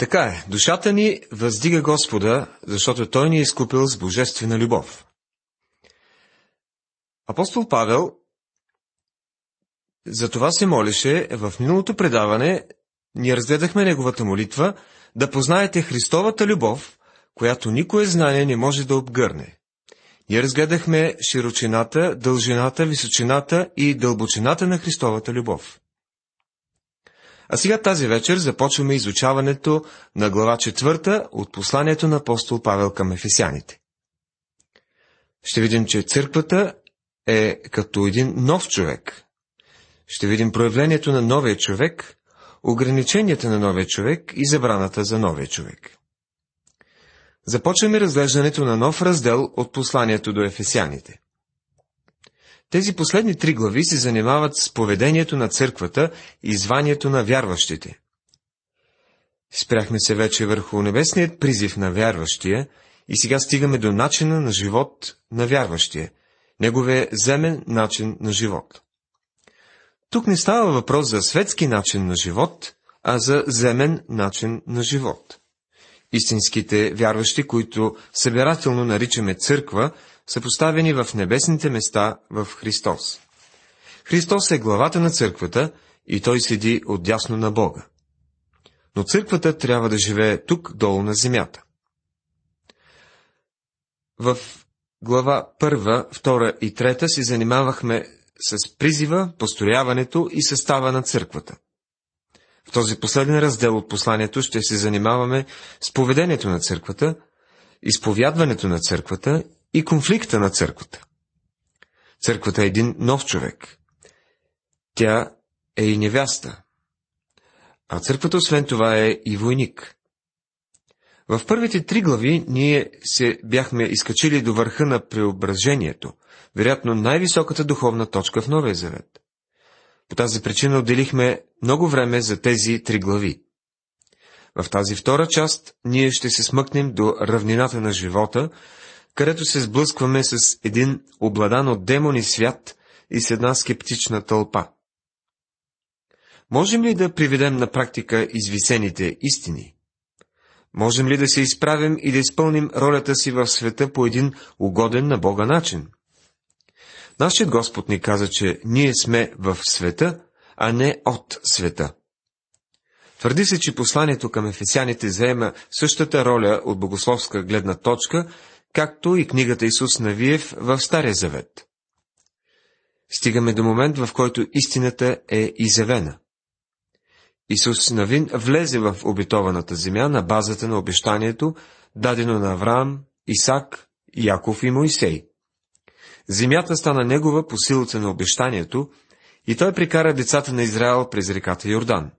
Така е, душата ни въздига Господа, защото Той ни е изкупил с божествена любов. Апостол Павел за това се молеше. В миналото предаване ние разгледахме неговата молитва да познаете Христовата любов, която никое знание не може да обгърне. Ние разгледахме широчината, дължината, височината и дълбочината на Христовата любов. А сега тази вечер започваме изучаването на глава 4 от посланието на апостол Павел към ефесяните. Ще видим, че църквата е като един нов човек. Ще видим проявлението на новия човек, ограниченията на новия човек и забраната за новия човек. Започваме разглеждането на нов раздел от посланието до ефесяните. Тези последни 3 глави се занимават с поведението на църквата и званието на вярващите. Спряхме се вече върху небесният призив на вярващия и сега стигаме до начина на живот на вярващия, неговия земен начин на живот. Тук не става въпрос за светски начин на живот, а за земен начин на живот. Истинските вярващи, които събирателно наричаме църква, са поставени в небесните места в Христос. Христос е главата на църквата и Той седи отдясно на Бога. Но църквата трябва да живее тук, долу на земята. В глава 1, 2 и 3 се занимавахме с призива, построяването и състава на църквата. В този последен раздел от посланието ще се занимаваме с поведението на църквата, изповядването на църквата и конфликта на църквата. Църквата е един нов човек. Тя е и невяста. А църквата освен това е и войник. В първите 3 глави ние се бяхме изкачили до върха на преображението, вероятно най-високата духовна точка в Новия Завет. По тази причина отделихме много време за тези 3 глави. В тази втора част ние ще се смъкнем до равнината на живота, където се сблъскваме с един обладан от демони свят и с една скептична тълпа. Можем ли да приведем на практика извисените истини? Можем ли да се изправим и да изпълним ролята си в света по един угоден на Бога начин? Нашият Господ ни каза, че ние сме в света, а не от света. Твърди се, че посланието към ефесяните заема същата роля от богословска гледна точка, както и книгата Исус Навиев в Стария Завет. Стигаме до момент, в който истината е изявена. Исус Навин влезе в обетованата земя на базата на обещанието, дадено на Авраам, Исаак, Яков и Моисей. Земята стана негова по силата на обещанието и той прикара децата на Израел през реката Йордан.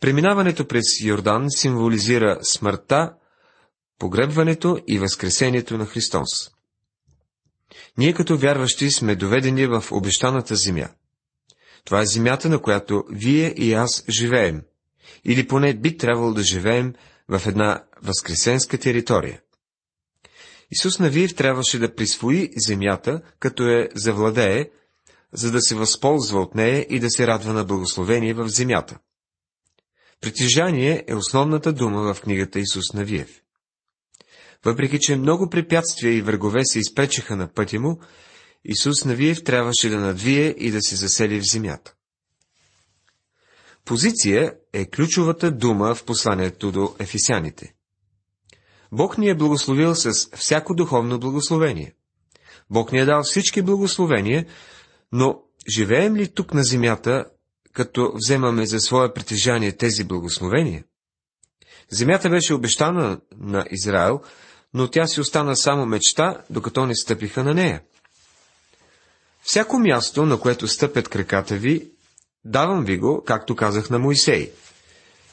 Преминаването през Йордан символизира смъртта, погребването и възкресението на Христос. Ние като вярващи сме доведени в обещаната земя. Това е земята, на която вие и аз живеем, или поне би трябвало да живеем в една възкресенска територия. Исус Навиев трябваше да присвои земята, като я завладее, за да се възползва от нея и да се радва на благословение в земята. Притежание е основната дума в книгата Исус Навиев. Въпреки че много препятствия и врагове се изпречиха на пътя му, Исус Навиев трябваше да надвие и да се засели в земята. Позиция е ключовата дума в посланието до ефесяните. Бог ни е благословил с всяко духовно благословение. Бог ни е дал всички благословения, но живеем ли тук на земята, като вземаме за свое притежание тези благословения? Земята беше обещана на Израел, но тя си остана само мечта, докато не стъпиха на нея. Всяко място, на което стъпят краката ви, давам ви го, както казах на Моисей.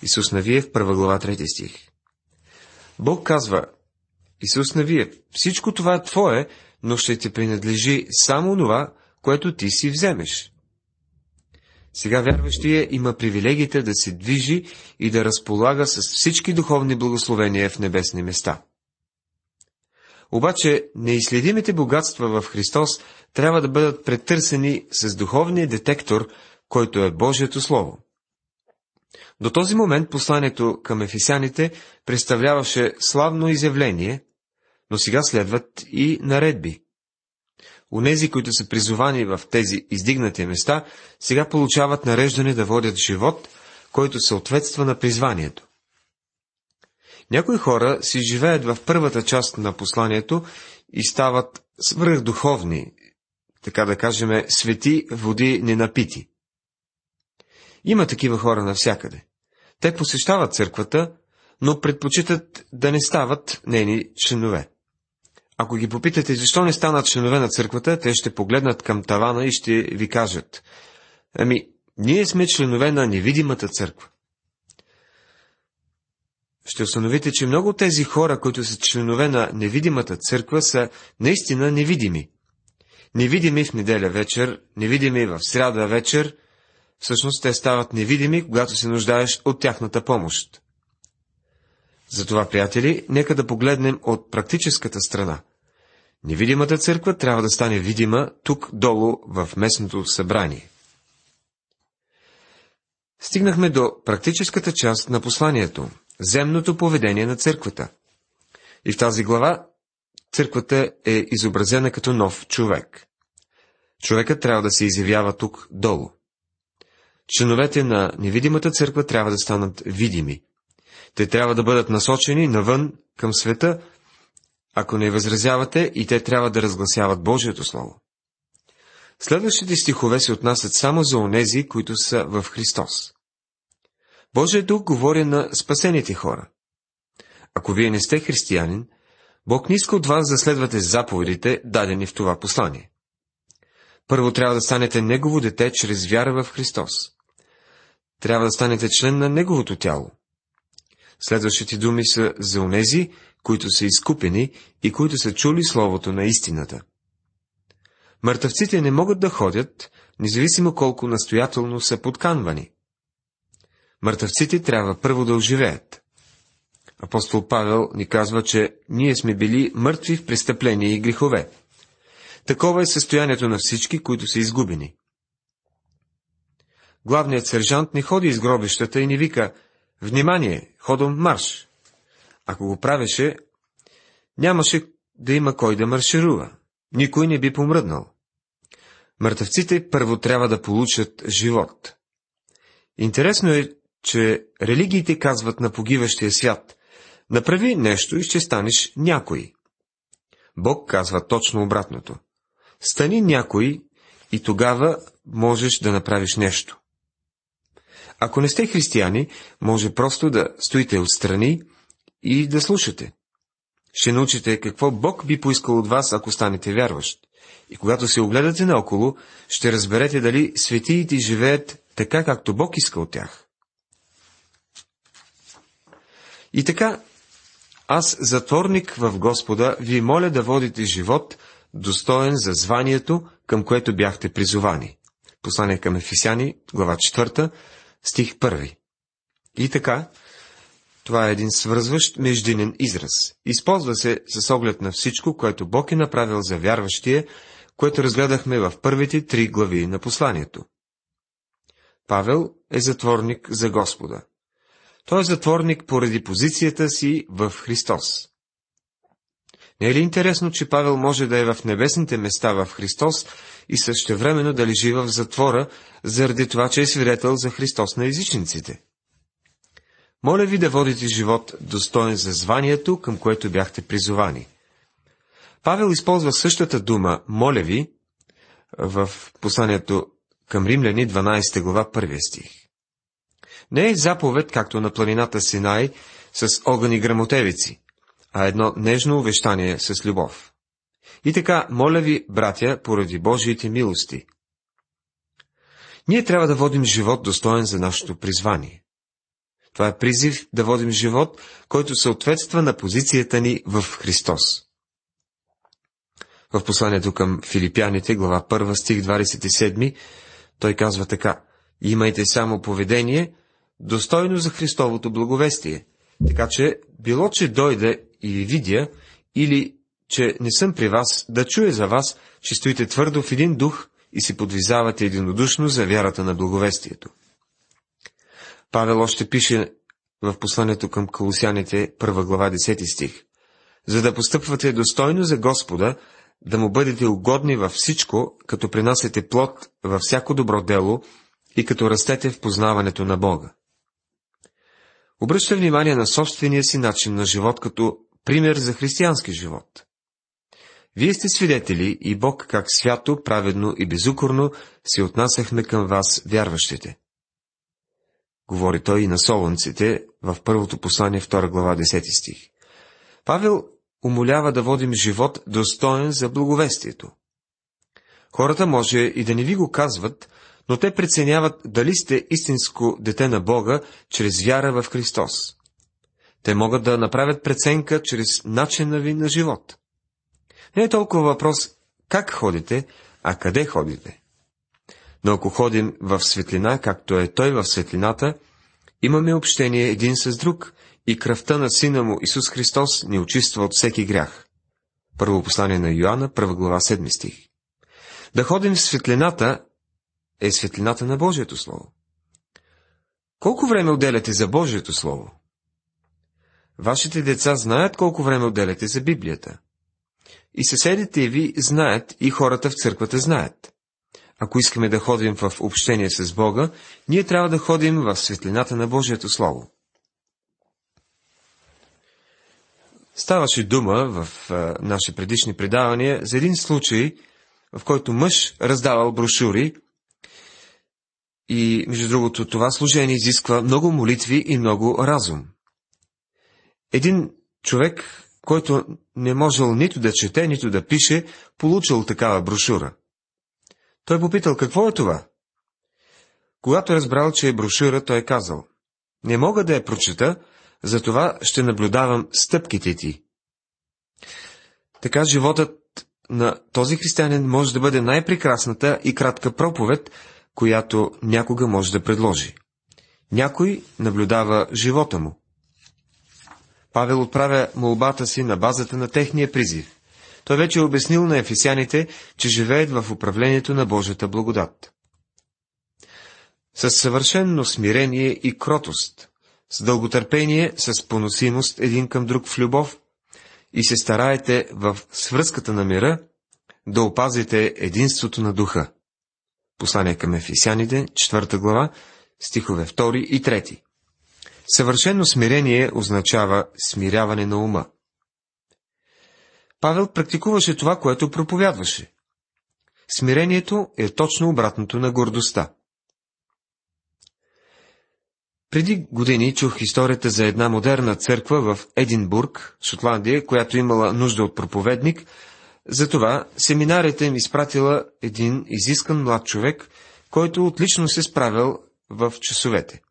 Исус Навиев, 1 глава, 3 стих. Бог казва: Исус Навиев, всичко това е твое, но ще ти принадлежи само това, което ти си вземеш. Сега вярващия има привилегията да се движи и да разполага с всички духовни благословения в небесни места. Обаче неизследимите богатства в Христос трябва да бъдат претърсени с духовния детектор, който е Божието Слово. До този момент посланието към ефесяните представляваше славно изявление, но сега следват и наредби. Онези, които са призовани в тези издигнати места, сега получават нареждане да водят живот, който съответства на призванието. Някои хора си живеят в първата част на посланието и стават свръхдуховни, така да кажем, свети води ненапити. Има такива хора навсякъде. Те посещават църквата, но предпочитат да не стават нейни членове. Ако ги попитате защо не станат членове на църквата, те ще погледнат към тавана и ще ви кажат: ами, ние сме членове на невидимата църква. Ще установите, че много от тези хора, които са членове на невидимата църква, са наистина невидими. Невидими в неделя вечер, невидими в сряда вечер, всъщност те стават невидими, когато се нуждаеш от тяхната помощ. Затова, приятели, нека да погледнем от практическата страна. Невидимата църква трябва да стане видима тук долу в местното събрание. Стигнахме до практическата част на посланието – земното поведение на църквата. И в тази глава църквата е изобразена като нов човек. Човекът трябва да се изявява тук долу. Членовете на невидимата църква трябва да станат видими. Те трябва да бъдат насочени навън към света, ако не възразявате, и те трябва да разгласяват Божието Слово. Следващите стихове се отнасят само за онези, които са в Христос. Божият Дух говори на спасените хора. Ако вие не сте християнин, Бог не иска от вас да следвате заповедите, дадени в това послание. Първо трябва да станете Негово дете чрез вяра в Христос. Трябва да станете член на Неговото тяло. Следващите думи са за онези, които са изкупени и които са чули Словото на истината. Мъртъвците не могат да ходят, независимо колко настоятелно са подканвани. Мъртъвците трябва първо да оживеят. Апостол Павел ни казва, че ние сме били мъртви в престъпления и грехове. Такова е състоянието на всички, които са изгубени. Главният сержант не ходи из гробищата и не вика: внимание, ходом марш! Ако го правеше, нямаше да има кой да марширува. Никой не би помръднал. Мъртъвците първо трябва да получат живот. Интересно е, че религиите казват на погиващия свят: направи нещо и ще станеш някой. Бог казва точно обратното. Стани някой и тогава можеш да направиш нещо. Ако не сте християни, може просто да стоите отстрани и да слушате. Ще научите какво Бог би поискал от вас, ако станете вярващ. И когато се огледате наоколо, ще разберете дали светиите живеят така, както Бог иска от тях. И така, аз, затворник в Господа, ви моля да водите живот, достоен за званието, към което бяхте призовани. Послание към Ефесяни, глава 4, стих 1. И така, това е един свързващ междинен израз. Използва се с оглед на всичко, което Бог е направил за вярващия, което разгледахме в първите 3 глави на посланието. Павел е затворник за Господа. Той е затворник поради позицията си в Христос. Не е ли интересно, че Павел може да е в небесните места в Христос и същевременно да лежи в затвора, заради това, че е свидетел за Христос на езичниците? Моля ви да водите живот, достоен за званието, към което бяхте призовани. Павел използва същата дума «моля ви» в посланието към Римляни, 12 глава, 1 стих. Не е заповед, както на планината Синай, с огън и грамотевици, а едно нежно увещание с любов. И така, моля ви, братя, поради Божиите милости. Ние трябва да водим живот, достоен за нашето призвание. Това е призив да водим живот, който съответства на позицията ни в Христос. В посланието към Филипяните, глава 1, стих 27, той казва така: имайте само поведение, достойно за Христовото благовестие, така че, било че дойда и ви видя, или че не съм при вас, да чуя за вас, че стоите твърдо в един дух и се подвизавате единодушно за вярата на благовестието. Павел още пише в посланието към Колосяните, 1 глава, 10 стих. За да постъпвате достойно за Господа, да му бъдете угодни във всичко, като принасяте плод във всяко добро дело и като растете в познаването на Бога. Обръща внимание на собствения си начин на живот като пример за християнски живот. Вие сте свидетели и Бог как свято, праведно и безукорно се отнасяхме към вас, вярващите. Говори той и на солонците в първото послание, 2 глава, 10 стих. Павел умолява да водим живот достоен за благовестието. Хората може и да не ви го казват, но те преценяват дали сте истинско дете на Бога чрез вяра в Христос. Те могат да направят преценка чрез начина ви на живот. Не е толкова въпрос как ходите, а къде ходите. Но ако ходим в светлина, както е Той в светлината, имаме общение един с друг и кръвта на Сина му Исус Христос ни очиства от всеки грях. Първо послание на Йоанна, 1 глава, 7 стих. Да ходим в светлината е светлината на Божието Слово. Колко време отделяте за Божието Слово? Вашите деца знаят колко време отделяте за Библията. И съседите ви знаят, и хората в църквата знаят. Ако искаме да ходим в общение с Бога, ние трябва да ходим в светлината на Божието Слово. Ставаше дума в наши предишни предавания за един случай, в който мъж раздавал брошури, и, между другото, това служение изисква много молитви и много разум. Един човек, който не можел нито да чете, нито да пише, получил такава брошура. Той попитал, какво е това? Когато разбрал, че е брошура, той е казал, не мога да я прочета, затова ще наблюдавам стъпките ти. Така животът на този християнин може да бъде най-прекрасната и кратка проповед, която някога може да предложи. Някой наблюдава живота му. Павел отправя молбата си на базата на техния призив. Той вече е обяснил на ефесяните, че живеят в управлението на Божията благодат. Със съвършено смирение и кротост, с дълготърпение, с поносимост един към друг в любов и се стараете в свръзката на мира да опазите единството на духа. Послание към Ефесяните, 4 глава, стихове 2 и 3. Съвършено смирение означава смиряване на ума. Павел практикуваше това, което проповядваше. Смирението е точно обратното на гордостта. Преди години чух историята за една модерна църква в Единбург, Шотландия, която имала нужда от проповедник. Затова семинарията им изпратила един изискан млад човек, който отлично се справял в часовете.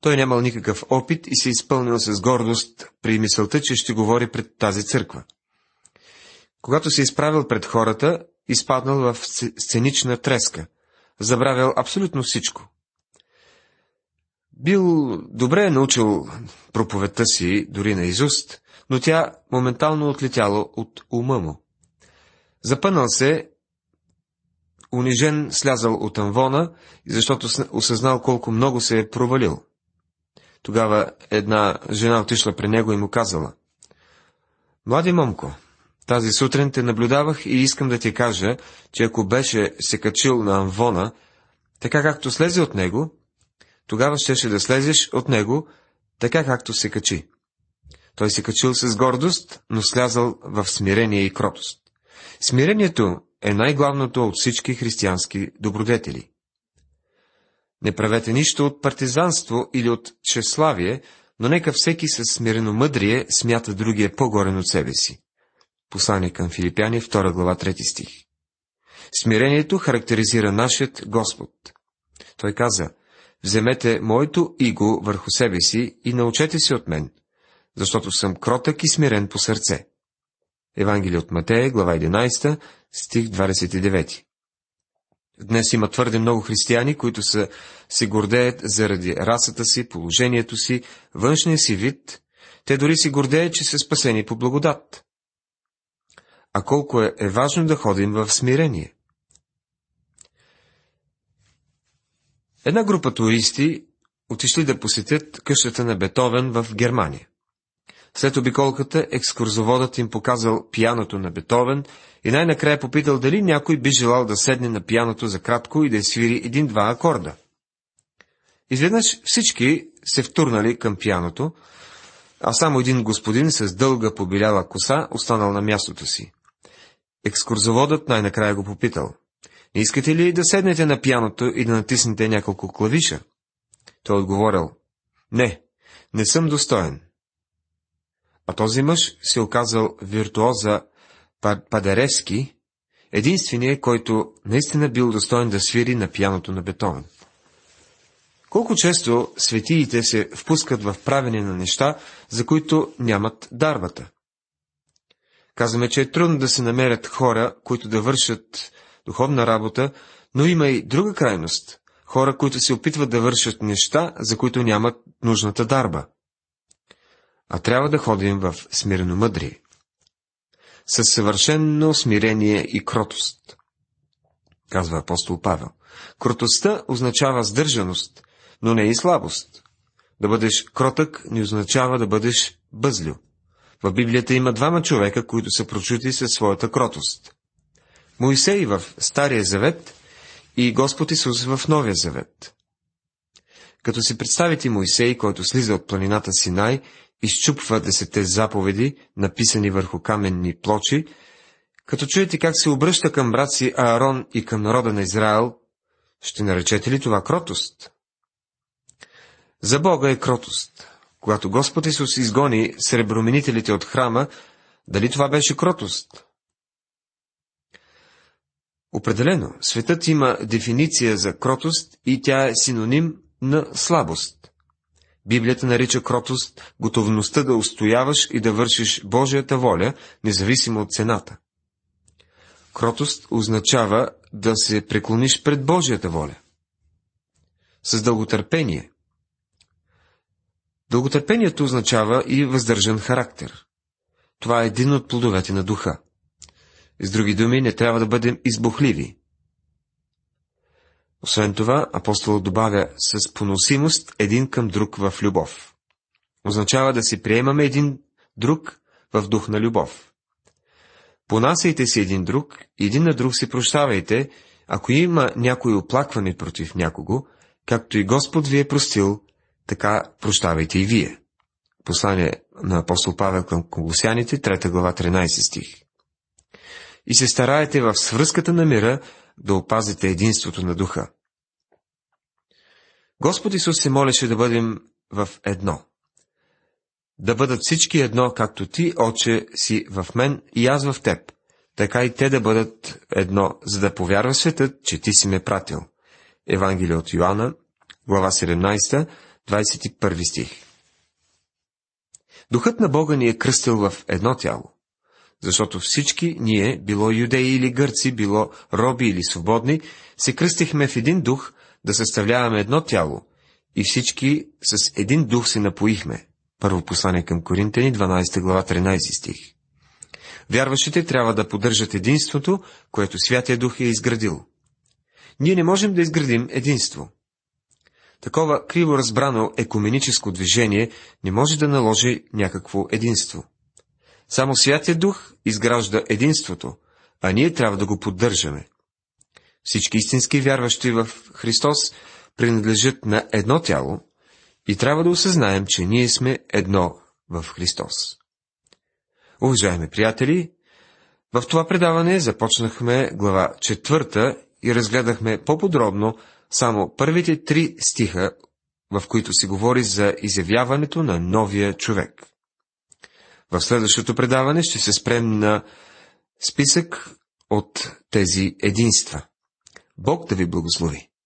Той нямал никакъв опит и се изпълнил с гордост при мисълта, че ще говори пред тази църква. Когато се изправил пред хората, изпаднал в сценична треска, забравял абсолютно всичко. Бил добре научил проповедта си, дори наизуст, но тя моментално отлетяла от ума му. Запънал се, унижен, слязал от амвона, защото осъзнал колко много се е провалил. Тогава една жена отишла при него и му казала: «Млади момко, тази сутрин те наблюдавах и искам да ти кажа, че ако беше се качил на амвона, така както слезе от него, тогава щеше да слезеш от него, така както се качи». Той се качил с гордост, но слязал в смирение и кротост. Смирението е най-главното от всички християнски добродетели. Не правете нищо от партизанство или от тщеславие, но нека всеки със смирено мъдрие смята другия по-горен от себе си. Послание към Филипяни, 2 глава, 3 стих. Смирението характеризира нашият Господ. Той каза: «Вземете моето иго върху себе си и научете се от мен, защото съм кротък и смирен по сърце». Евангелие от Матея, глава 11, стих 29. Днес има твърде много християни, които се гордеят заради расата си, положението си, външния си вид. Те дори се гордеят, че са спасени по благодат. А колко е важно да ходим в смирение. Една група туристи отишли да посетят къщата на Бетовен в Германия. След обиколката екскурзоводът им показал пианото на Бетовен и най-накрая попитал дали някой би желал да седне на пианото за кратко и да свири един-два акорда. Изведнъж всички се втурнали към пианото, а само един господин с дълга побеляла коса останал на мястото си. Екскурзоводът най-накрая го попитал: „Не искате ли да седнете на пианото и да натиснете няколко клавиша?“ Той отговорил: „Не, не съм достоен.“ А този мъж се оказал виртуоза Падаревски, единственият, който наистина бил достоен да свири на пианото на Бетовен. Колко често светиите се впускат в правене на неща, за които нямат дарбата. Казваме, че е трудно да се намерят хора, които да вършат духовна работа, но има и друга крайност – хора, които се опитват да вършат неща, за които нямат нужната дарба. А трябва да ходим в смиреномъдрие, със съвършено смирение и кротост, казва апостол Павел. Кротостта означава сдържаност, но не и слабост. Да бъдеш кротък не означава да бъдеш бъзлю. В Библията има двама човека, които са прочути със своята кротост. Моисей в Стария завет и Господ Исус в Новия завет. Като си представите Моисей, който слиза от планината Синай, изчупва 10 заповеди, написани върху каменни плочи, като чуете как се обръща към брат си Аарон и към народа на Израел, ще наречете ли това кротост? За Бога е кротост. Когато Господ Исус изгони среброменителите от храма, дали това беше кротост? Определено, светът има дефиниция за кротост и тя е синоним на слабост. Библията нарича кротост готовността да устояваш и да вършиш Божията воля, независимо от цената. Кротост означава да се преклониш пред Божията воля. С дълготърпение. Дълготърпението означава и въздържан характер. Това е един от плодовете на духа. С други думи, не трябва да бъдем избухливи. Освен това, апостол добавя с поносимост един към друг в любов. Означава да си приемаме един друг в дух на любов. Понасяйте си един друг, един на друг си прощавайте, ако има някое оплакване против някого, както и Господ ви е простил, така прощавайте и вие. Послание на апостол Павел към Колосяните, 3 глава, 13 стих. И се стараете в свръзката на мира да опазите единството на духа. Господ Исус се молеше да бъдем в едно. Да бъдат всички едно, както ти, Отче, си в мен и аз в теб, така и те да бъдат едно, за да повярва светът, че ти си ме пратил. Евангелие от Йоанна, глава 17, 21 стих. Духът на Бога ни е кръстил в едно тяло, защото всички ние, било юдеи или гърци, било роби или свободни, се кръстихме в един дух да съставляваме едно тяло и всички с един дух се напоихме. Първо послание към Коринтени, 12 глава, 13 стих. Вярващите трябва да поддържат единството, което Святия Дух е изградил. Ние не можем да изградим единство. Такова криво разбрано екуменическо движение не може да наложи някакво единство. Само Святия Дух изгражда единството, а ние трябва да го поддържаме. Всички истински вярващи в Христос принадлежат на едно тяло и трябва да осъзнаем, че ние сме едно в Христос. Уважаеми приятели, в това предаване започнахме глава 4 и разгледахме по-подробно само първите 3 стиха, в които се говори за изявяването на новия човек. В следващото предаване ще се спрем на списък от тези единства. Бог да ви благослови!